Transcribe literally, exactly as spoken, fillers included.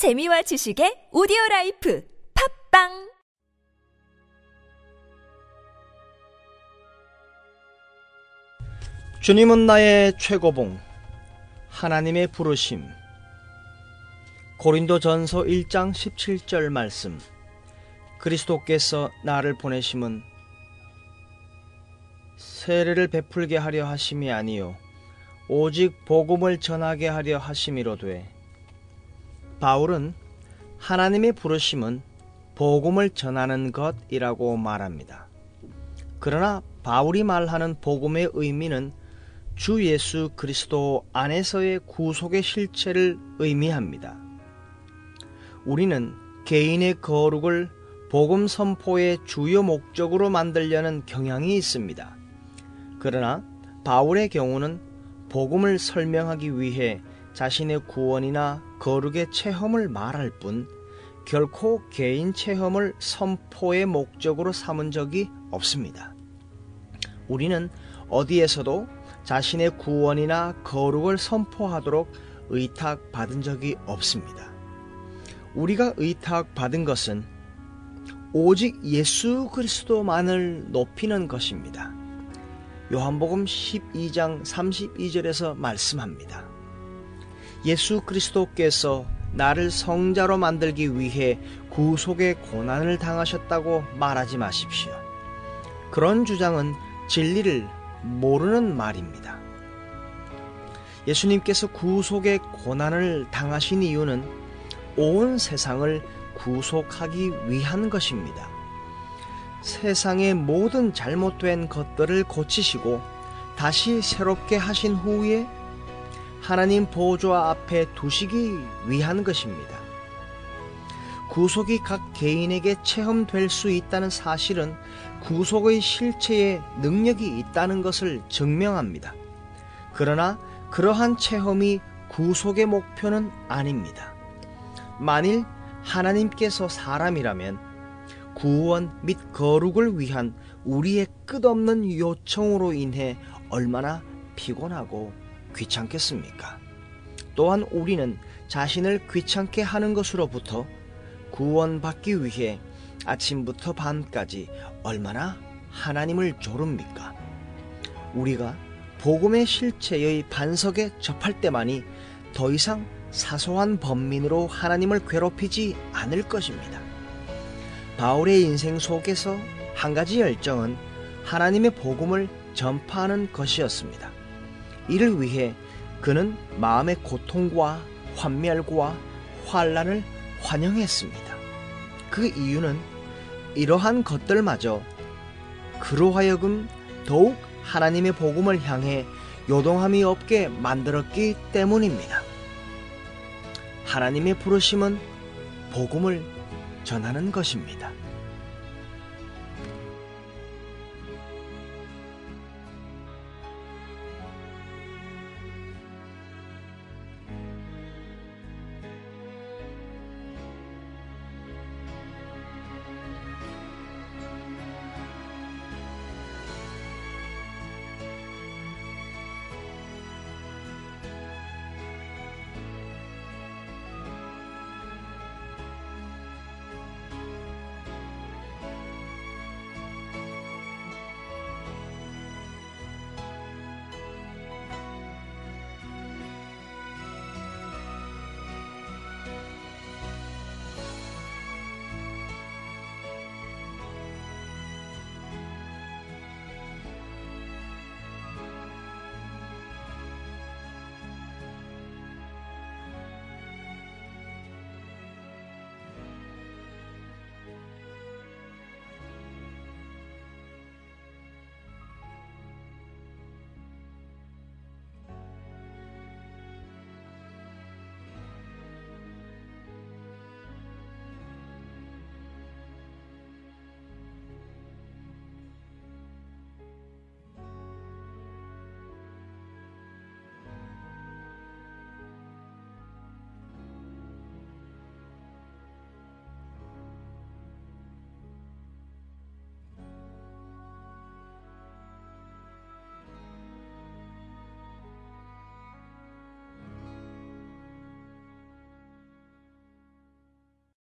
재미와 지식의 오디오라이프 팝빵! 주님은 나의 최고봉, 하나님의 부르심. 고린도전서 일 장 십칠 절 말씀. 그리스도께서 나를 보내심은 세례를 베풀게 하려 하심이 아니요 오직 복음을 전하게 하려 하심이로되. 바울은 하나님의 부르심은 복음을 전하는 것이라고 말합니다. 그러나 바울이 말하는 복음의 의미는 주 예수 그리스도 안에서의 구속의 실체를 의미합니다. 우리는 개인의 거룩을 복음 선포의 주요 목적으로 만들려는 경향이 있습니다. 그러나 바울의 경우는 복음을 설명하기 위해 자신의 구원이나 거룩의 체험을 말할 뿐 결코 개인 체험을 선포의 목적으로 삼은 적이 없습니다. 우리는 어디에서도 자신의 구원이나 거룩을 선포하도록 의탁받은 적이 없습니다. 우리가 의탁받은 것은 오직 예수 그리스도만을 높이는 것입니다. 요한복음 십이 장 삼십이 절에서 말씀합니다. 예수 그리스도께서 나를 성자로 만들기 위해 구속의 고난을 당하셨다고 말하지 마십시오. 그런 주장은 진리를 모르는 말입니다. 예수님께서 구속의 고난을 당하신 이유는 온 세상을 구속하기 위한 것입니다. 세상의 모든 잘못된 것들을 고치시고 다시 새롭게 하신 후에 하나님 보좌 앞에 두시기 위한 것입니다. 구속이 각 개인에게 체험될 수 있다는 사실은 구속의 실체에 능력이 있다는 것을 증명합니다. 그러나 그러한 체험이 구속의 목표는 아닙니다. 만일 하나님께서 사람이라면 구원 및 거룩을 위한 우리의 끝없는 요청으로 인해 얼마나 피곤하고 귀찮겠습니까? 또한 우리는 자신을 귀찮게 하는 것으로부터 구원받기 위해 아침부터 밤까지 얼마나 하나님을 조릅니까? 우리가 복음의 실체의 반석에 접할 때만이 더 이상 사소한 범민으로 하나님을 괴롭히지 않을 것입니다. 바울의 인생 속에서 한 가지 열정은 하나님의 복음을 전파하는 것이었습니다. 이를 위해 그는 마음의 고통과 환멸과 환난을 환영했습니다. 그 이유는 이러한 것들마저 그로 하여금 더욱 하나님의 복음을 향해 요동함이 없게 만들었기 때문입니다. 하나님의 부르심은 복음을 전하는 것입니다.